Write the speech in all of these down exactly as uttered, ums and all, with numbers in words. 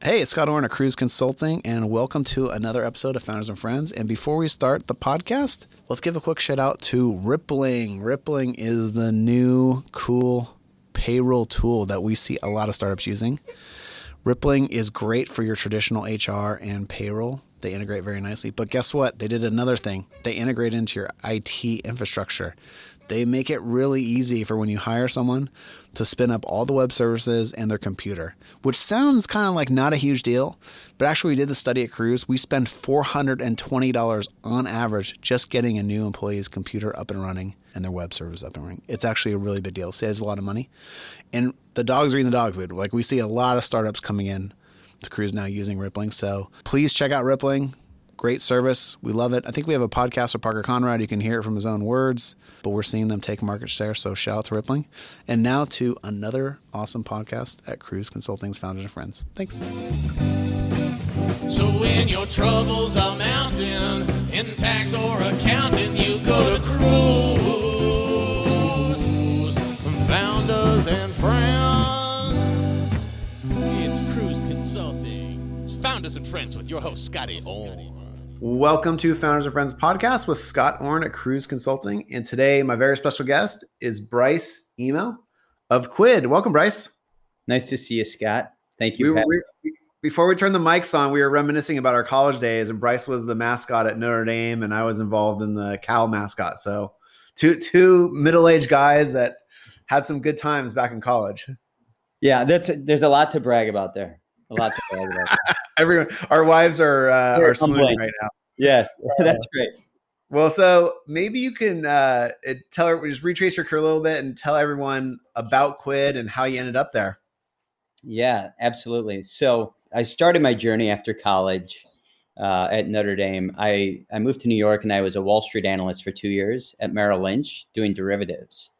Hey, it's Scott Orn of Kruze Consulting, and welcome to another episode of Founders and Friends. And before we start the podcast, let's give a quick shout out to Rippling. Rippling is the new cool payroll tool that we see a lot of startups using. Rippling is great for your traditional H R and payroll. They integrate very nicely. But guess what? They did another thing. They integrate into your I T infrastructure. They make it really easy for when you hire someone to spin up all the web services and their computer, which sounds kind of like not a huge deal, but actually we did the study at Kruze. We spend four hundred twenty dollars on average just getting a new employee's computer up and running and their web service up and running. It's actually a really big deal. It saves a lot of money. And the dogs are eating the dog food. Like, we see a lot of startups coming in to Kruze now using Rippling. So please check out Rippling. Great service. We love it. I think we have a podcast with Parker Conrad. You can hear it from his own words, but we're seeing them take market share. So shout out to Rippling. And now to another awesome podcast at Kruze Consulting's Founders and Friends. Thanks. So when your troubles are mounting in tax or accounting, you go to Kruze. Founders and Friends. It's Kruze Consulting's Founders and Friends with your host, Scotty Orn. Welcome to Founders and Friends podcast with Scott Orn at Kruze Consulting. And today, my very special guest is Bryce Emo of Quid. Welcome, Bryce. Nice to see you, Scott. Thank you. We were, we, before we turned the mics on, we were reminiscing about our college days, and Bryce was the mascot at Notre Dame, and I was involved in the Cal mascot. So two, two middle-aged guys that had some good times back in college. Yeah, that's there's a lot to brag about there. A lot to brag about there. Everyone, our wives are uh, are swooning right now. Yes, that's great. Uh, well, so maybe you can uh, tell just retrace your career a little bit and tell everyone about Quid and how you ended up there. Yeah, absolutely. So I started my journey after college uh, at Notre Dame. I, I moved to New York, and I was a Wall Street analyst for two years at Merrill Lynch doing derivatives.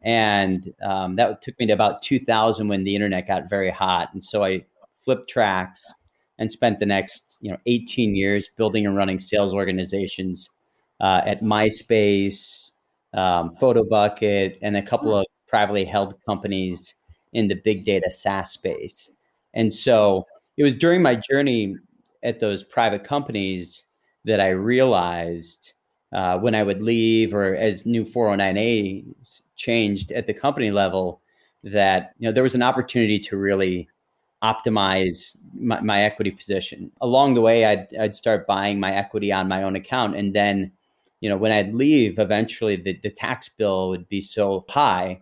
And um, that took me to about two thousand when the internet got very hot. And so I flipped tracks and spent the next, you know, eighteen years building and running sales organizations uh, at MySpace, um, Photobucket, and a couple of privately held companies in the big data SaaS space. And so it was during my journey at those private companies that I realized uh, when I would leave, or as new four oh nine A's changed at the company level, that, you know, there was an opportunity to really optimize my, my equity position. Along the way, I'd, I'd start buying my equity on my own account. And then, you know, when I'd leave, eventually the, the tax bill would be so high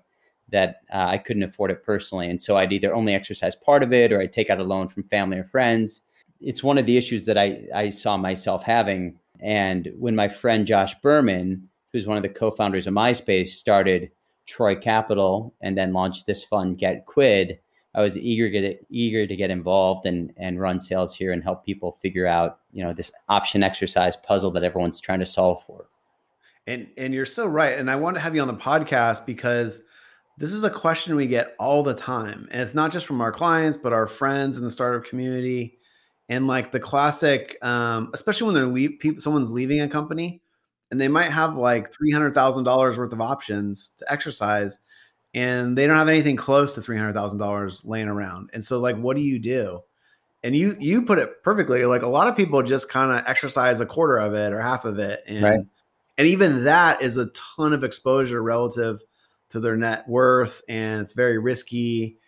that uh, I couldn't afford it personally. And so I'd either only exercise part of it, or I'd take out a loan from family or friends. It's one of the issues that I, I saw myself having. And when my friend Josh Berman, who's one of the co-founders of MySpace, started Troy Capital and then launched this fund, Get Quid, I was eager to get eager to get involved and and run sales here and help people figure out, you know, this option exercise puzzle that everyone's trying to solve for. And and you're so right. And I want to have you on the podcast because this is a question we get all the time. And it's not just from our clients, but our friends in the startup community. And like the classic, um, especially when they're leave, people, someone's leaving a company and they might have like three hundred thousand dollars worth of options to exercise, and they don't have anything close to three hundred thousand dollars laying around. And so, like, what do you do? And you you put it perfectly. Like, a lot of people just kind of exercise a quarter of it or half of it. And, right. and even that is a ton of exposure relative to their net worth. And it's very risky.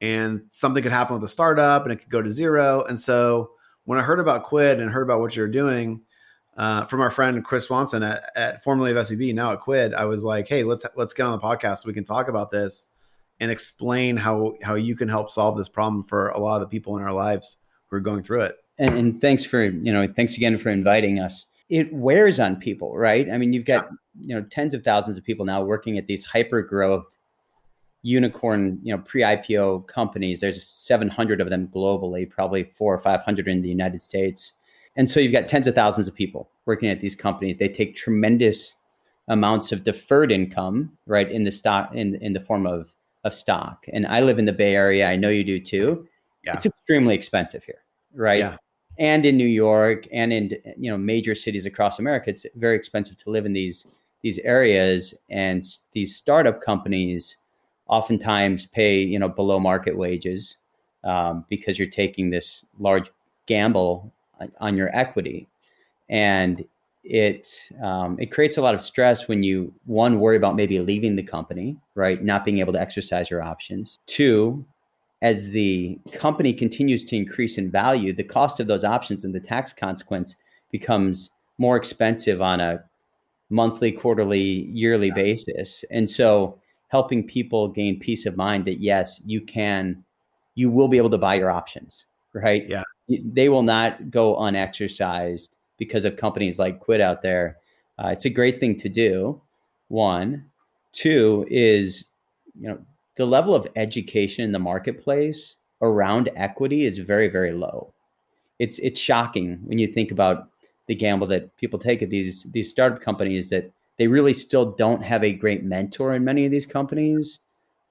And something could happen with a startup and it could go to zero. And so when I heard about Quid and heard about what you're doing uh, from our friend Chris Swanson at, at formerly of S V B, now at Quid, I was like, hey, let's let's get on the podcast so we can talk about this and explain how how you can help solve this problem for a lot of the people in our lives who are going through it. And, and thanks for, you know, thanks again for inviting us. It wears on people, right? I mean, you've got, you know, tens of thousands of people now working at these hyper growth unicorn, you know, pre-I P O companies. There's seven hundred of them globally, probably four or five hundred in the United States. And so you've got tens of thousands of people working at these companies. They take tremendous amounts of deferred income, right, in the stock, in, in the form of, of stock. And I live in the Bay Area. I know you do too. Yeah. It's extremely expensive here, right? Yeah. And in New York and in, you know, major cities across America, it's very expensive to live in these, these areas. And these startup companies oftentimes pay, you know, below market wages. um, because you're taking this large gamble on your equity. And it um, it creates a lot of stress when you, one, worry about maybe leaving the company, right? Not being able to exercise your options. Two, as the company continues to increase in value, the cost of those options and the tax consequence becomes more expensive on a monthly, quarterly, yearly yeah. basis. And so helping people gain peace of mind that, yes, you can, you will be able to buy your options, right? Yeah. They will not go unexercised because of companies like Quid out there. Uh, it's a great thing to do, one. Two is, you know, the level of education in the marketplace around equity is very, very low. It's it's shocking when you think about the gamble that people take at these these startup companies, that they really still don't have a great mentor in many of these companies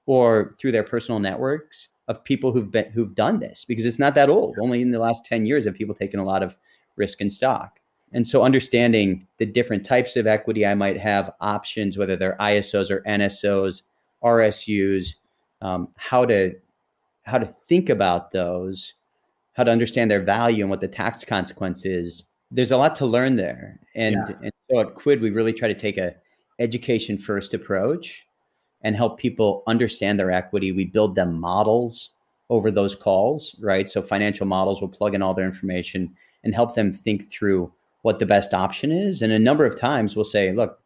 or through their personal networks of people who've been who've done this, because it's not that old. Only in the last ten years have people taken a lot of risk in stock. And so understanding the different types of equity I might have, options, whether they're I S Os or N S Os, R S Us, um, how to how to think about those, how to understand their value and what the tax consequence is. There's a lot to learn there. And, yeah. and so at Quid, we really try to take a education first approach and help people understand their equity. We build them models over those calls, right? So financial models will plug in all their information and help them think through what the best option is. And a number of times we'll say, look,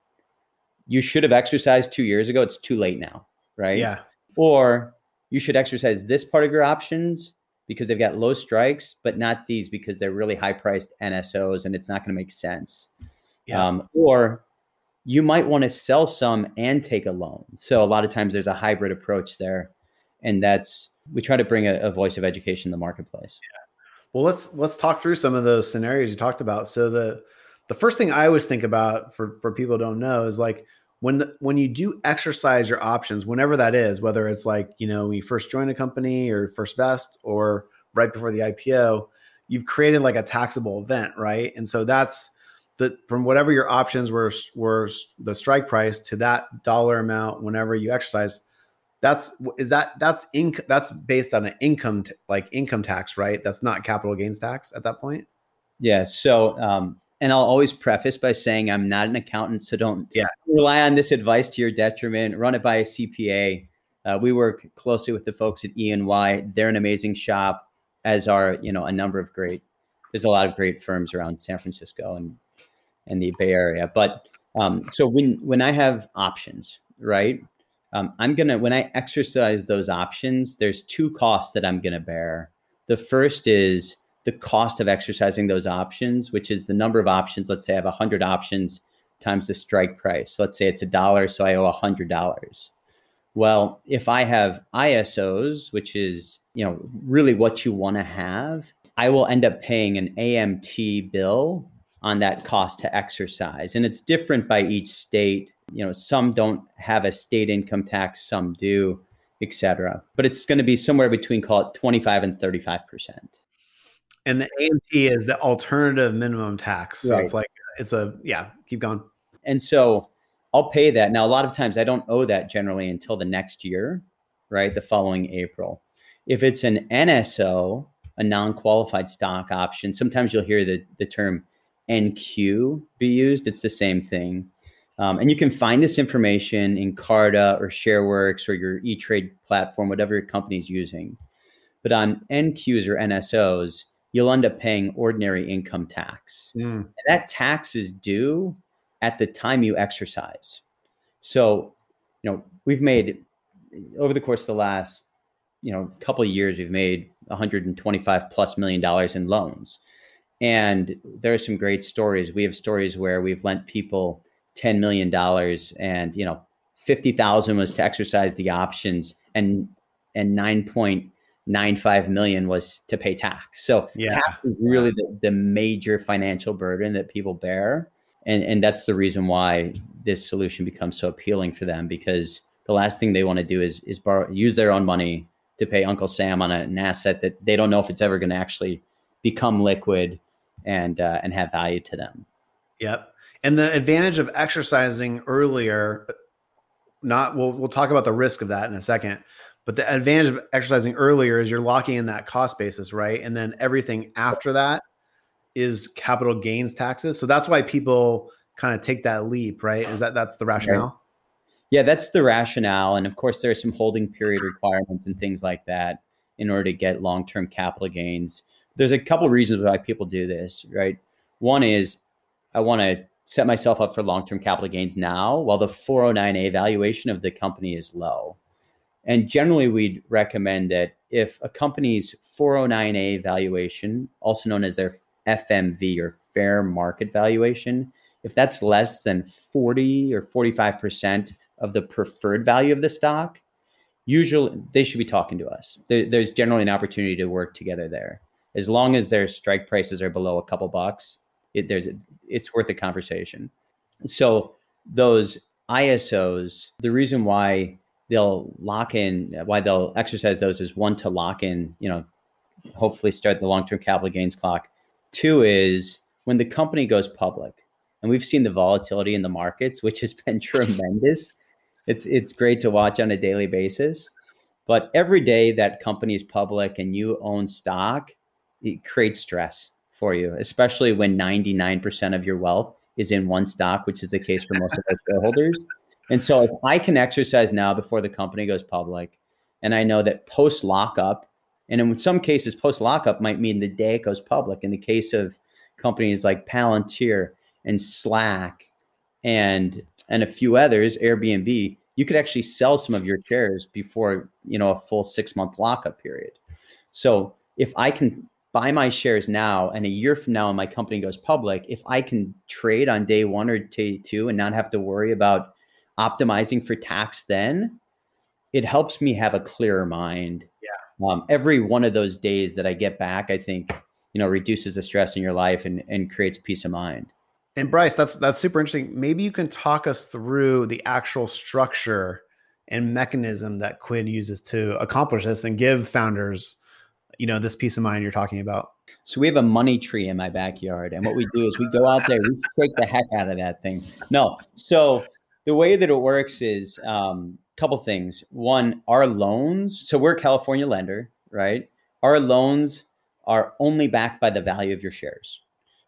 you should have exercised two years ago. It's too late now, right? Yeah. Or you should exercise this part of your options because they've got low strikes, but not these because they're really high-priced N S Os and it's not going to make sense. Yeah. Um, or you might want to sell some and take a loan. So a lot of times there's a hybrid approach there. And that's, we try to bring a, a voice of education in the marketplace. Yeah. Well, let's let's talk through some of those scenarios you talked about. So the the first thing I always think about for, for people who don't know is like when the, when you do exercise your options, whenever that is, whether it's like, you know, when you first join a company or first vest or right before the I P O, you've created like a taxable event, right? And so that's the from whatever your options were were the strike price to that dollar amount whenever you exercise. That's is that that's inc- that's based on an income t- like income tax, right? That's not capital gains tax at that point. Yeah. So, um, and I'll always preface by saying I'm not an accountant, so don't yeah. rely on this advice to your detriment. Run it by a C P A. Uh, we work closely with the folks at E and Y. They're an amazing shop, as are you know a number of great. There's a lot of great firms around San Francisco and and the Bay Area. But um, so when when I have options, right? Um, I'm going to, when I exercise those options, there's two costs that I'm going to bear. The first is the cost of exercising those options, which is the number of options. Let's say I have one hundred options times the strike price. So let's say it's a dollar, so I owe one hundred dollars. Well, if I have I S Os, which is, you know, really what you want to have, I will end up paying an A M T bill on that cost to exercise. And it's different by each state. You know, some don't have a state income tax, some do, et cetera. But it's going to be somewhere between, call it twenty-five and thirty-five percent. And the A M T is the alternative minimum tax. So right. It's like, it's a, yeah, keep going. And so I'll pay that. Now, a lot of times I don't owe that generally until the next year, right? The following April. If it's an N S O, a non-qualified stock option, sometimes you'll hear the, the term N Q be used. It's the same thing. Um, and you can find this information in Carta or Shareworks or your E-Trade platform, whatever your company's using. But on N Qs or N S Os, you'll end up paying ordinary income tax. Mm. And that tax is due at the time you exercise. So, you know, we've made over the course of the last, you know, couple of years, we've made one hundred twenty-five plus million dollars in loans. And there are some great stories. We have stories where we've lent people ten million dollars and, you know, fifty thousand was to exercise the options and, and nine point nine five million was to pay tax. So yeah. tax is really the, the major financial burden that people bear. And, and that's the reason why this solution becomes so appealing for them, because the last thing they want to do is, is borrow, use their own money to pay Uncle Sam on an asset that they don't know if it's ever going to actually become liquid and, uh, and have value to them. Yep. And the advantage of exercising earlier, not we'll we'll talk about the risk of that in a second, But the advantage of exercising earlier is you're locking in that cost basis, right? And then everything after that is capital gains taxes. So that's why people kind of take that leap, right? Is that that's the rationale? Right. Yeah, that's the rationale. And of course, there are some holding period requirements and things like that in order to get long-term capital gains. There's a couple of reasons why people do this, right? One is I want to set myself up for long-term capital gains now while the four oh nine A valuation of the company is low. And generally, we'd recommend that if a company's four oh nine A valuation, also known as their F M V or fair market valuation, if that's less than forty or forty-five percent of the preferred value of the stock, usually they should be talking to us. There, there's generally an opportunity to work together there. As long as their strike prices are below a couple bucks, it, there's it's worth a conversation. So those I S Os, the reason why they'll lock in, why they'll exercise those is one, to lock in, you know, hopefully start the long-term capital gains clock. Two is when the company goes public, and we've seen the volatility in the markets, which has been tremendous. It's it's great to watch on a daily basis, but every day that company is public and you own stock, it creates stress for you, especially when ninety-nine percent of your wealth is in one stock, which is the case for most of our shareholders. And so if I can exercise now before the company goes public, and I know that post lockup, and in some cases post lockup might mean the day it goes public. In the case of companies like Palantir and Slack and and a few others, Airbnb, you could actually sell some of your shares before, you know, a full six month lockup period. So if I can buy my shares now, and a year from now when my company goes public, if I can trade on day one or day two and not have to worry about optimizing for tax then, it helps me have a clearer mind. Yeah. Um, every one of those days that I get back, I think, you know, reduces the stress in your life and, and creates peace of mind. And Bryce, that's that's super interesting. Maybe you can talk us through the actual structure and mechanism that Quid uses to accomplish this and give founders, you know, this peace of mind you're talking about. So we have a money tree in my backyard. And what we do is we go out there, we shake the heck out of that thing. No. So the way that it works is a um, couple things. One, our loans. So we're a California lender, right? Our loans are only backed by the value of your shares.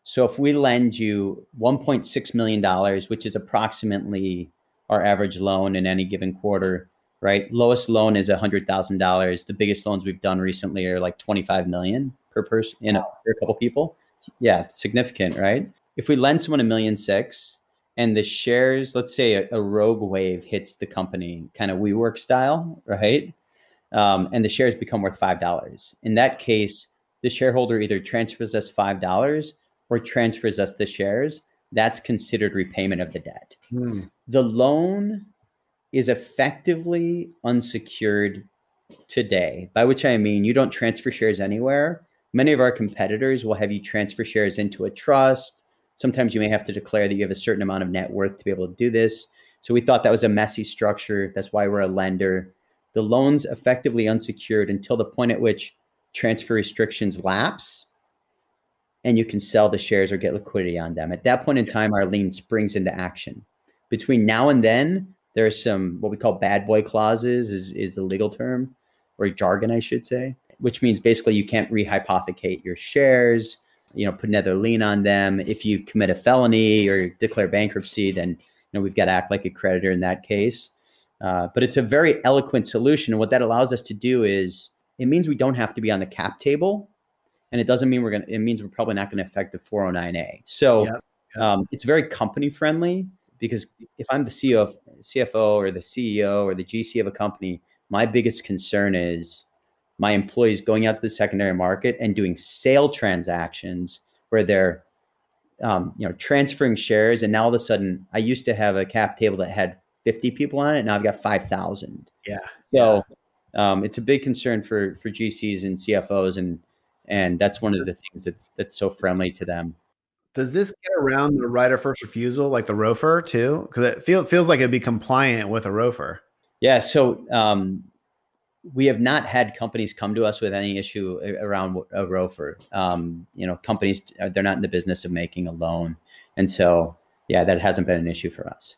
So if we lend you one point six million dollars, which is approximately our average loan in any given quarter, right? Lowest loan is one hundred thousand dollars. The biggest loans we've done recently are like twenty-five million dollars per person, you know, per couple people. Yeah, significant, right? If we lend someone a million six and the shares, let's say a, a rogue wave hits the company, kind of WeWork style, right? Um, and the shares become worth five dollars. In that case, the shareholder either transfers us five dollars or transfers us the shares. That's considered repayment of the debt. Mm. The loan is effectively unsecured today, by which I mean you don't transfer shares anywhere. Many of our competitors will have you transfer shares into a trust. Sometimes you may have to declare that you have a certain amount of net worth to be able to do this. So we thought that was a messy structure. That's why we're a lender. The loan's effectively unsecured until the point at which transfer restrictions lapse and you can sell the shares or get liquidity on them. At that point in time, our lien springs into action. Between now and then, there are some what we call bad boy clauses is, is the legal term, or jargon, I should say, which means basically you can't rehypothecate your shares, you know, put another lien on them. If you commit a felony or declare bankruptcy, then, you know, we've got to act like a creditor in that case. Uh, but it's a very eloquent solution. And what that allows us to do is it means we don't have to be on the cap table. And it doesn't mean we're going to, it means we're probably not going to affect the four oh nine A. So yep, yep. Um, it's very company friendly, because if I'm the C E O, C F O or the C E O or the G C of a company, my biggest concern is my employees going out to the secondary market and doing sale transactions where they're um, you know, transferring shares. And now all of a sudden I used to have a cap table that had fifty people on it. And now I've got five thousand. Yeah. So um, it's a big concern for, for G Cs and C F Os, and And that's one of the things that's that's so friendly to them. Does this get around the right of first refusal, like the ROFR too? Because it feel, feels like it'd be compliant with a ROFR. Yeah. So um, we have not had companies come to us with any issue around a ROFR. Um, you know, companies, they're not in the business of making a loan. And so, yeah, that hasn't been an issue for us.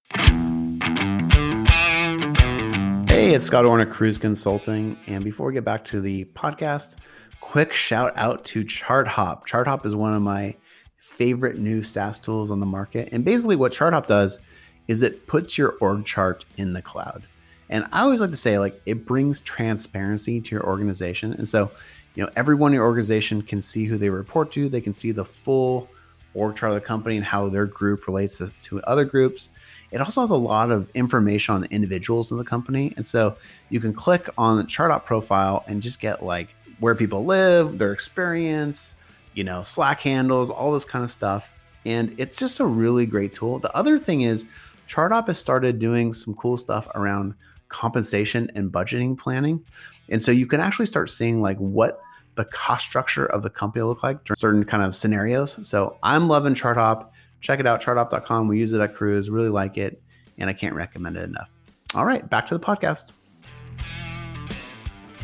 Hey, it's Scott Orn at Kruze Consulting. And before we get back to the podcast, quick shout out to ChartHop. ChartHop is one of my favorite new SaaS tools on the market. And basically what ChartHop does is it puts your org chart in the cloud. And I always like to say, like, it brings transparency to your organization. And so, you know, everyone in your organization can see who they report to. They can see the full org chart of the company and how their group relates to, to other groups. It also has a lot of information on the individuals in the company. And so you can click on the ChartHop profile and just get like where people live, their experience, you know, Slack handles, all this kind of stuff. And it's just a really great tool. The other thing is ChartHop has started doing some cool stuff around compensation and budgeting planning. And so you can actually start seeing like what the cost structure of the company look like during certain kind of scenarios. So I'm loving ChartHop. Check it out, chart hop dot com. We use it at Kruze, really like it, and I can't recommend it enough. All right, back to the podcast.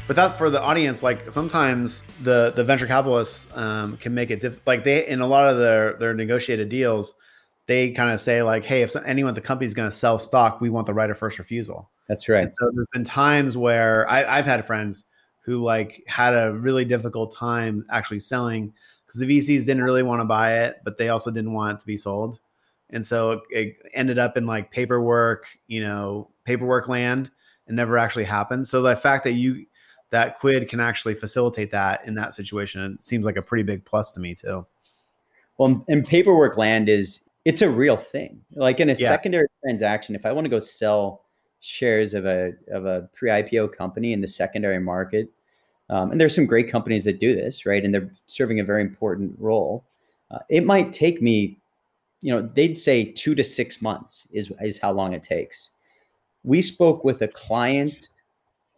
But that's for the audience. Like sometimes the, the venture capitalists um, can make it diff- like they, in a lot of their, their negotiated deals, they kind of say like, hey, if so, anyone at the company is going to sell stock, we want the right of first refusal. That's right. And so there's been times where I, I've had friends who like had a really difficult time actually selling because the V Cs didn't really want to buy it, but they also didn't want it to be sold. And so it, it ended up in like paperwork, you know, paperwork land and never actually happened. So the fact that you, that Quid can actually facilitate that in that situation, it seems like a pretty big plus to me too. Well, and paperwork land is, it's a real thing. Like in a yeah. secondary transaction, if I want to go sell shares of a of a pre-I P O company in the secondary market, um, and there's some great companies that do this, right? And they're serving a very important role. Uh, it might take me, you know, they'd say two to six months is is how long it takes. We spoke with a client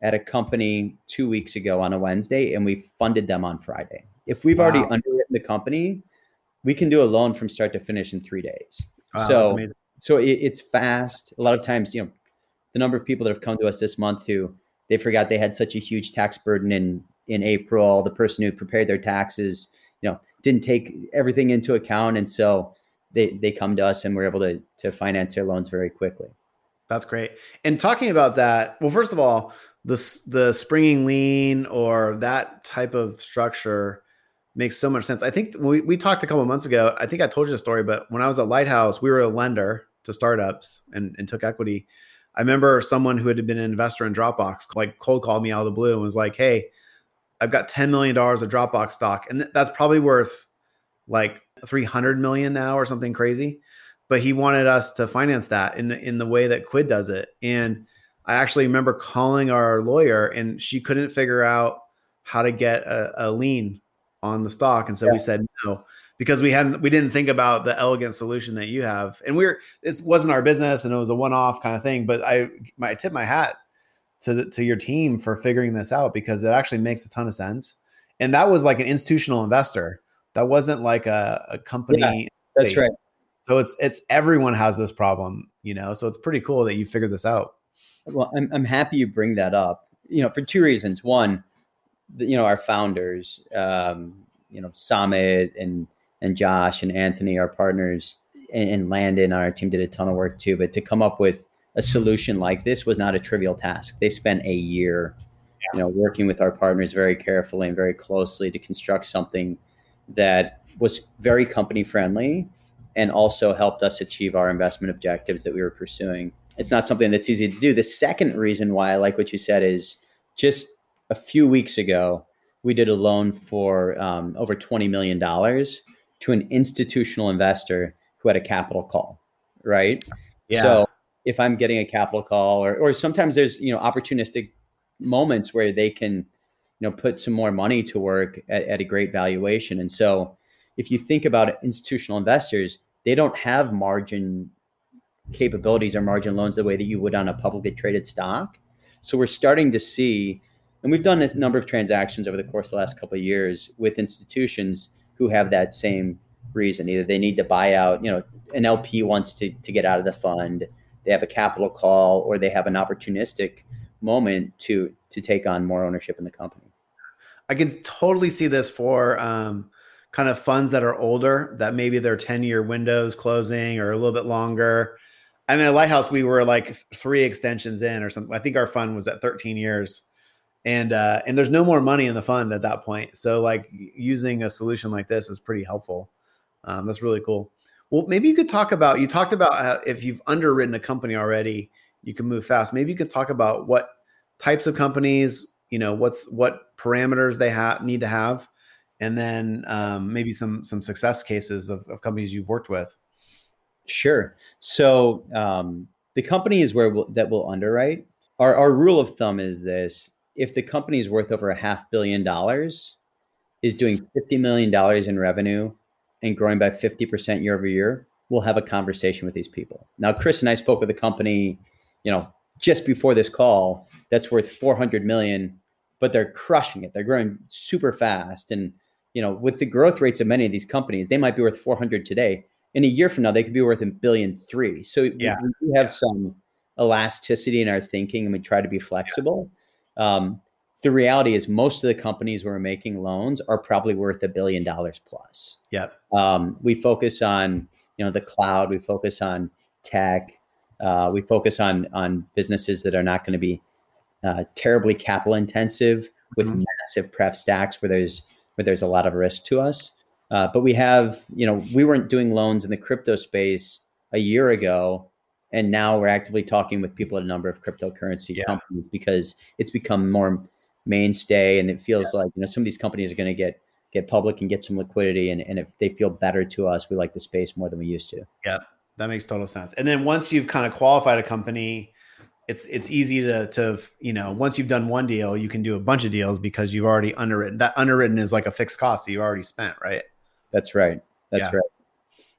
at a company two weeks ago on a Wednesday, and we funded them on Friday. If we've wow. already underwritten the company, we can do a loan from start to finish in three days. Wow, so so it, it's fast. A lot of times, you know, the number of people that have come to us this month who they forgot they had such a huge tax burden in, in April, the person who prepared their taxes, you know, didn't take everything into account. And so they, they come to us and we're able to, to finance their loans very quickly. That's great. And talking about that, well, first of all, the, the springing lien or that type of structure makes so much sense. I think we, we talked a couple of months ago, I think I told you the story, but when I was at Lighthouse, we were a lender to startups and, and took equity. I remember someone who had been an investor in Dropbox, like cold called me out of the blue and was like, hey, I've got ten million dollars of Dropbox stock. And th- that's probably worth like three hundred million now or something crazy. But he wanted us to finance that in the, in the way that Quid does it. And I actually remember calling our lawyer and she couldn't figure out how to get a, a lien on the stock. And so yeah. we said no, because we hadn't, we didn't think about the elegant solution that you have. And we we're, this wasn't our business and it was a one-off kind of thing, but I, my, I tip my hat to the, to your team for figuring this out because it actually makes a ton of sense. And that was like an institutional investor. That wasn't like a, a company. Yeah, that's state. Right. So it's, it's everyone has this problem, you know? So it's pretty cool that you figured this out. Well, I'm, I'm happy you bring that up, you know, for two reasons. One, you know, our founders, um, you know, Samit and, and Josh and Anthony, our partners, and, and Landon on our team did a ton of work too, but to come up with a solution like this was not a trivial task. They spent a year, yeah. you know, working with our partners very carefully and very closely to construct something that was very company friendly and also helped us achieve our investment objectives that we were pursuing. It's not something that's easy to do. The second reason why I like what you said is just a few weeks ago, we did a loan for um, over twenty million dollars to an institutional investor who had a capital call, right? Yeah. So if I'm getting a capital call or, or sometimes there's, you know, opportunistic moments where they can, you know, put some more money to work at, at a great valuation. And so if you think about institutional investors, they don't have margin capabilities or margin loans the way that you would on a publicly traded stock. So we're starting to see, and we've done a number of transactions over the course of the last couple of years with institutions who have that same reason. Either they need to buy out, you know, an L P wants to, to get out of the fund, they have a capital call, or they have an opportunistic moment to to take on more ownership in the company. I can totally see this for um, kind of funds that are older, that maybe their ten-year windows closing or a little bit longer. And then at Lighthouse, we were like three extensions in or something. I think our fund was at thirteen years. And uh, and there's no more money in the fund at that point. So like using a solution like this is pretty helpful. Um, that's really cool. Well, maybe you could talk about, you talked about how if you've underwritten a company already, you can move fast. Maybe you could talk about what types of companies, you know, what's what parameters they ha- need to have. And then um, maybe some some success cases of, of companies you've worked with. Sure. So um, the companies where we'll, that will underwrite, our, our rule of thumb is this. If the company is worth over a half billion dollars, is doing fifty million dollars in revenue and growing by fifty percent year over year, we'll have a conversation with these people. Now, Chris and I spoke with a company, you know, just before this call that's worth four hundred million, but they're crushing it. They're growing super fast. And, you know, with the growth rates of many of these companies, they might be worth four hundred today. In a year from now, they could be worth a billion three. So yeah. we, we have yeah. some elasticity in our thinking and we try to be flexible. Yeah. Um, the reality is most of the companies we're making loans are probably worth a billion dollars plus. Yep. Um, we focus on, you know, the cloud, we focus on tech, uh, we focus on, on businesses that are not going to be, uh, terribly capital intensive with mm-hmm. massive pref stacks where there's, where there's a lot of risk to us. Uh, but we have, you know, we weren't doing loans in the crypto space a year ago. And now we're actively talking with people at a number of cryptocurrency yeah. companies because it's become more mainstay. And it feels yeah. like, you know, some of these companies are going to get, get public and get some liquidity. And, and if they feel better to us, we like the space more than we used to. Yeah, that makes total sense. And then once you've kind of qualified a company, it's, it's easy to, to, you know, once you've done one deal, you can do a bunch of deals because you've already underwritten. That underwritten is like a fixed cost that you already spent, right? That's right. That's yeah. right.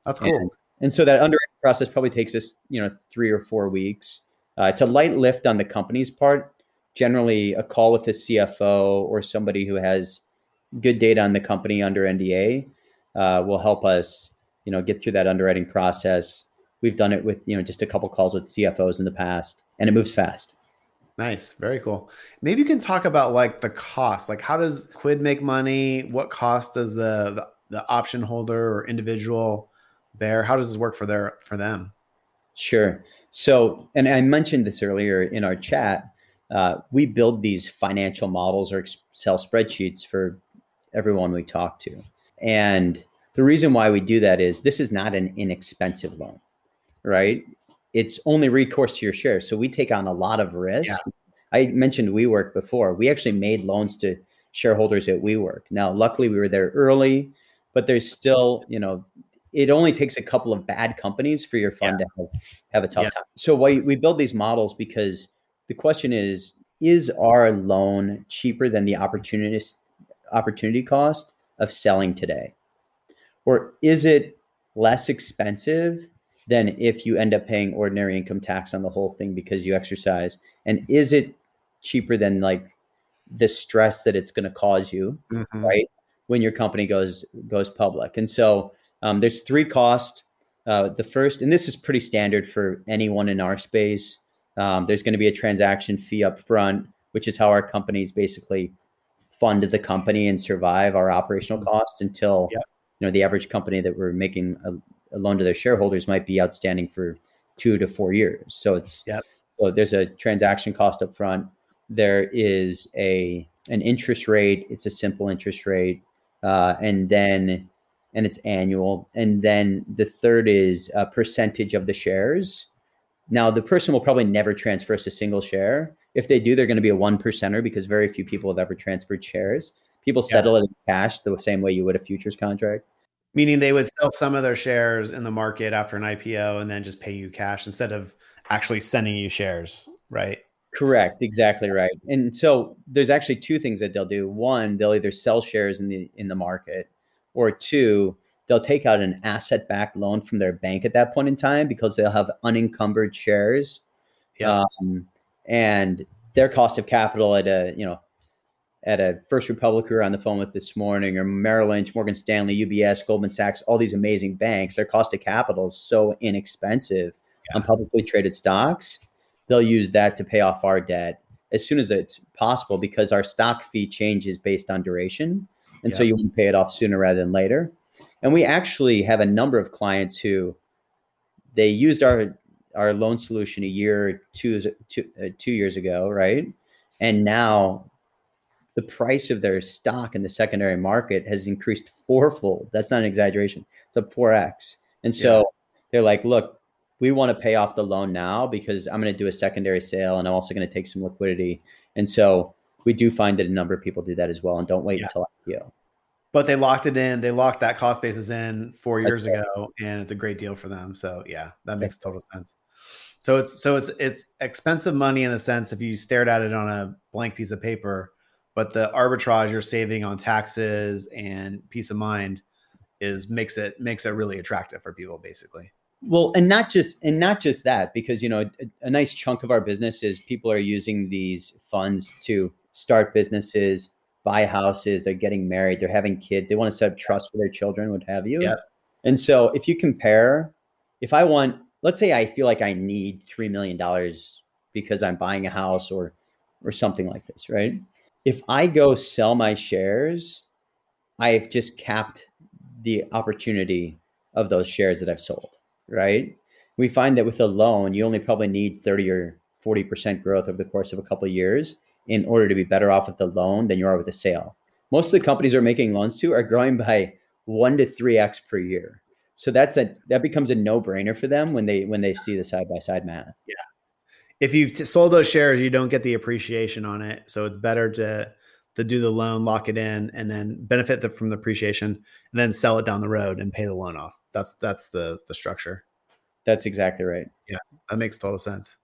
That's cool. And, and so that underwriting process probably takes us, you know, three or four weeks. Uh, it's a light lift on the company's part. Generally, a call with the C F O or somebody who has good data on the company under N D A uh, will help us, you know, get through that underwriting process. We've done it with, you know, just a couple calls with C F Os in the past, and it moves fast. Nice. Very cool. Maybe you can talk about like the cost. Like, how does Quid make money? What cost does the the, the option holder or individual bear? How does this work for their for them? Sure. So, and I mentioned this earlier in our chat, uh, we build these financial models or Excel spreadsheets for everyone we talk to. And the reason why we do that is this is not an inexpensive loan, right? It's only recourse to your shares. So we take on a lot of risk. Yeah. I mentioned WeWork before. We actually made loans to shareholders at WeWork. Now, luckily we were there early, but there's still, you know, it only takes a couple of bad companies for your fund yeah. to have, have a tough yeah. time. So why we build these models, because the question is, is our loan cheaper than the opportunity, opportunity cost of selling today? Or is it less expensive than if you end up paying ordinary income tax on the whole thing because you exercise? And is it cheaper than like the stress that it's going to cause you, mm-hmm. right? When your company goes, goes public. And so, Um, there's three costs. Uh, the first, and this is pretty standard for anyone in our space. Um, there's going to be a transaction fee up front, which is how our companies basically fund the company and survive our operational costs until yeah. you know the average company that we're making a, a loan to their shareholders might be outstanding for two to four years. So it's yeah. so there's a transaction cost up front. There is a an interest rate. It's a simple interest rate, uh, and then. And it's annual. And then the third is a percentage of the shares. Now, the person will probably never transfer us a single share. If they do, they're going to be a one percenter because very few people have ever transferred shares. People settle yeah. it in cash the same way you would a futures contract. Meaning they would sell some of their shares in the market after an I P O and then just pay you cash instead of actually sending you shares, right? Correct. Exactly right. And so there's actually two things that they'll do. One, they'll either sell shares in the in the market, or two, they'll take out an asset-backed loan from their bank at that point in time because they'll have unencumbered shares. Yeah. Um, and their cost of capital at a, you know, at a First Republic we were on the phone with this morning, or Merrill Lynch, Morgan Stanley, U B S, Goldman Sachs, all these amazing banks, their cost of capital is so inexpensive yeah. on publicly traded stocks. They'll use that to pay off our debt as soon as it's possible because our stock fee changes based on duration. And yeah. so you can pay it off sooner rather than later. And we actually have a number of clients who they used our our loan solution a year, two, two, uh, two years ago, right? And now the price of their stock in the secondary market has increased fourfold. That's not an exaggeration. It's up four X. And so yeah. they're like, look, we want to pay off the loan now because I'm going to do a secondary sale and I'm also going to take some liquidity. And so we do find that a number of people do that as well and don't wait yeah. until I P O. But they locked it in. They locked that cost basis in four years That's ago, right. and it's a great deal for them. So yeah, that makes total sense. So it's so it's it's expensive money in the sense if you stared at it on a blank piece of paper, but the arbitrage you're saving on taxes and peace of mind is makes it makes it really attractive for people, basically. Well, and not just and not just that, because you know a, a nice chunk of our business is people are using these funds to start businesses, buy houses, they're getting married, they're having kids, they want to set up trust for their children, what have you. Yep. And so if you compare, if I want, let's say I feel like I need three million dollars because I'm buying a house or, or something like this, right? If I go sell my shares, I've just capped the opportunity of those shares that I've sold, right? We find that with a loan, you only probably need thirty or forty percent growth over the course of a couple of years in order to be better off with the loan than you are with a sale. Most of the companies we're making loans to are growing by one to three X per year. So that's a, that becomes a no brainer for them when they, when they see the side-by-side math. Yeah. If you've t- sold those shares, you don't get the appreciation on it. So it's better to, to do the loan, lock it in, and then benefit the, from the appreciation and then sell it down the road and pay the loan off. That's, that's the, the structure. That's exactly right. Yeah. That makes total sense.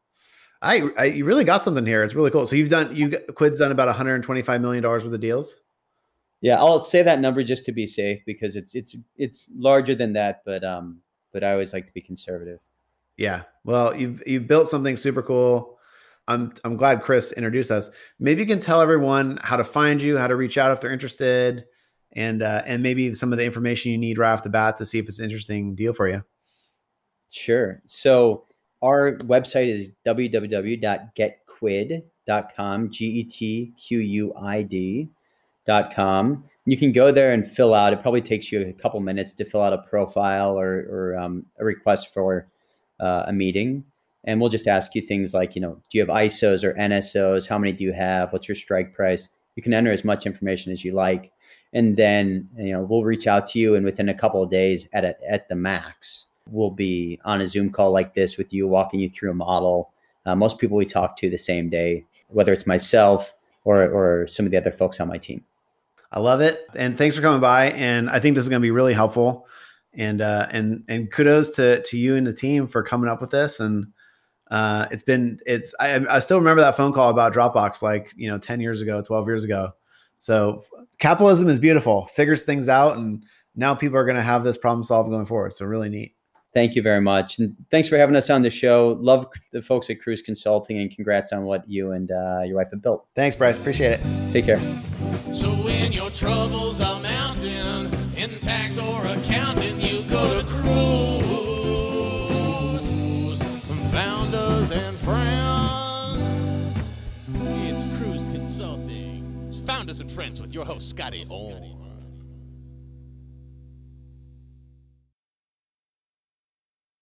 I, I, you really got something here. It's really cool. So you've done, you Quid's done about one hundred twenty-five million dollars worth of deals. Yeah. I'll say that number just to be safe because it's, it's, it's larger than that, but, um, but I always like to be conservative. Yeah. Well, you've, you've built something super cool. I'm, I'm glad Chris introduced us. Maybe you can tell everyone how to find you, how to reach out if they're interested, and, uh, and maybe some of the information you need right off the bat to see if it's an interesting deal for you. Sure. So, our website is w w w dot get quid dot com, G E T Q U I D dot com. You can go there and fill out. It probably takes you a couple minutes to fill out a profile or, or um, a request for uh, a meeting. And we'll just ask you things like, you know, do you have I S Os or N S Os? How many do you have? What's your strike price? You can enter as much information as you like. And then, you know, we'll reach out to you. And within a couple of days at a, at the max, we'll be on a Zoom call like this with you, walking you through a model. Uh, most people we talk to the same day, whether it's myself or or some of the other folks on my team. I love it. And thanks for coming by. And I think this is going to be really helpful. And uh, and and kudos to to you and the team for coming up with this. And uh, it's been, it's I, I still remember that phone call about Dropbox, like, you know, ten years ago, twelve years ago. So capitalism is beautiful, figures things out. And now people are going to have this problem solved going forward. So really neat. Thank you very much. And thanks for having us on the show. Love the folks at Kruze Consulting, and congrats on what you and uh, your wife have built. Thanks, Bryce. Appreciate it. Take care. So when your troubles are mounting in tax or accounting, you go to Kruze. Founders and friends. It's Kruze Consulting. Founders and friends with your host, Scotty Orn.